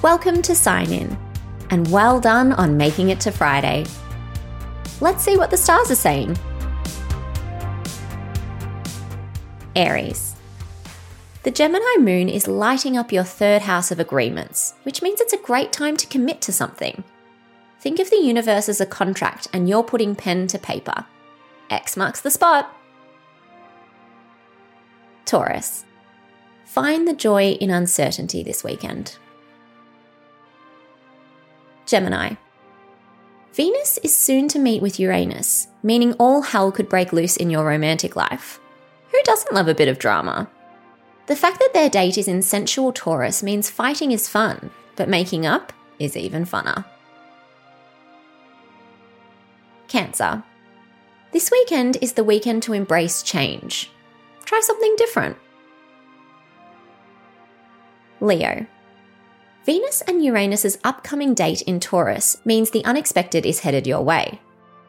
Welcome to Sign In, and well done on making it to Friday. Let's see what the stars are saying. Aries. The Gemini moon is lighting up your third house of agreements, which means it's a great time to commit to something. Think of the universe as a contract and you're putting pen to paper. X marks the spot. Taurus. Find the joy in uncertainty this weekend. Gemini. Venus is soon to meet with Uranus, meaning all hell could break loose in your romantic life. Who doesn't love a bit of drama? The fact that their date is in sensual Taurus means fighting is fun, but making up is even funner. Cancer. This weekend is the weekend to embrace change. Try something different. Leo. Venus and Uranus's upcoming date in Taurus means the unexpected is headed your way.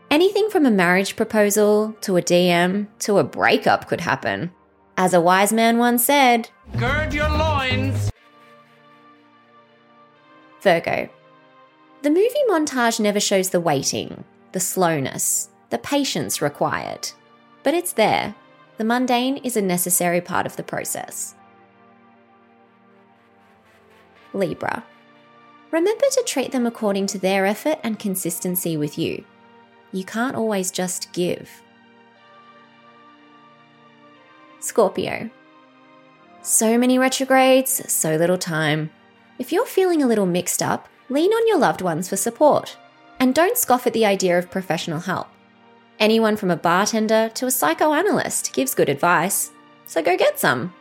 Anything from a marriage proposal to a DM to a breakup could happen. As a wise man once said, "Gird your loins." Virgo. The movie montage never shows the waiting, the slowness, the patience required. But it's there. The mundane is a necessary part of the process. Libra. Remember to treat them according to their effort and consistency with you. You can't always just give. Scorpio. So many retrogrades, so little time. If you're feeling a little mixed up, lean on your loved ones for support. And don't scoff at the idea of professional help. Anyone from a bartender to a psychoanalyst gives good advice, so go get some.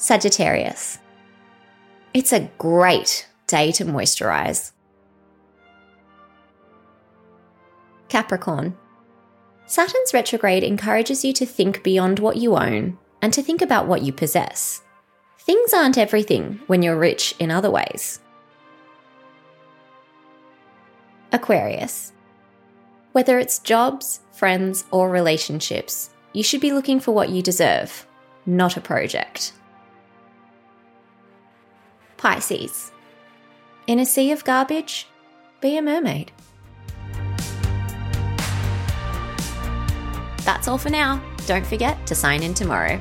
Sagittarius. It's a great day to moisturize. Capricorn. Saturn's retrograde encourages you to think beyond what you own and to think about what you possess. Things aren't everything when you're rich in other ways. Aquarius. Whether it's jobs, friends, or relationships, you should be looking for what you deserve, not a project. Pisces. In a sea of garbage, be a mermaid. That's all for now. Don't forget to sign in tomorrow.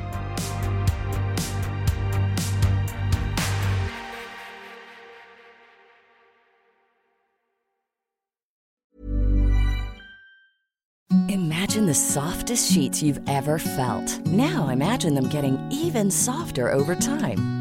Imagine the softest sheets you've ever felt. Now imagine them getting even softer over time.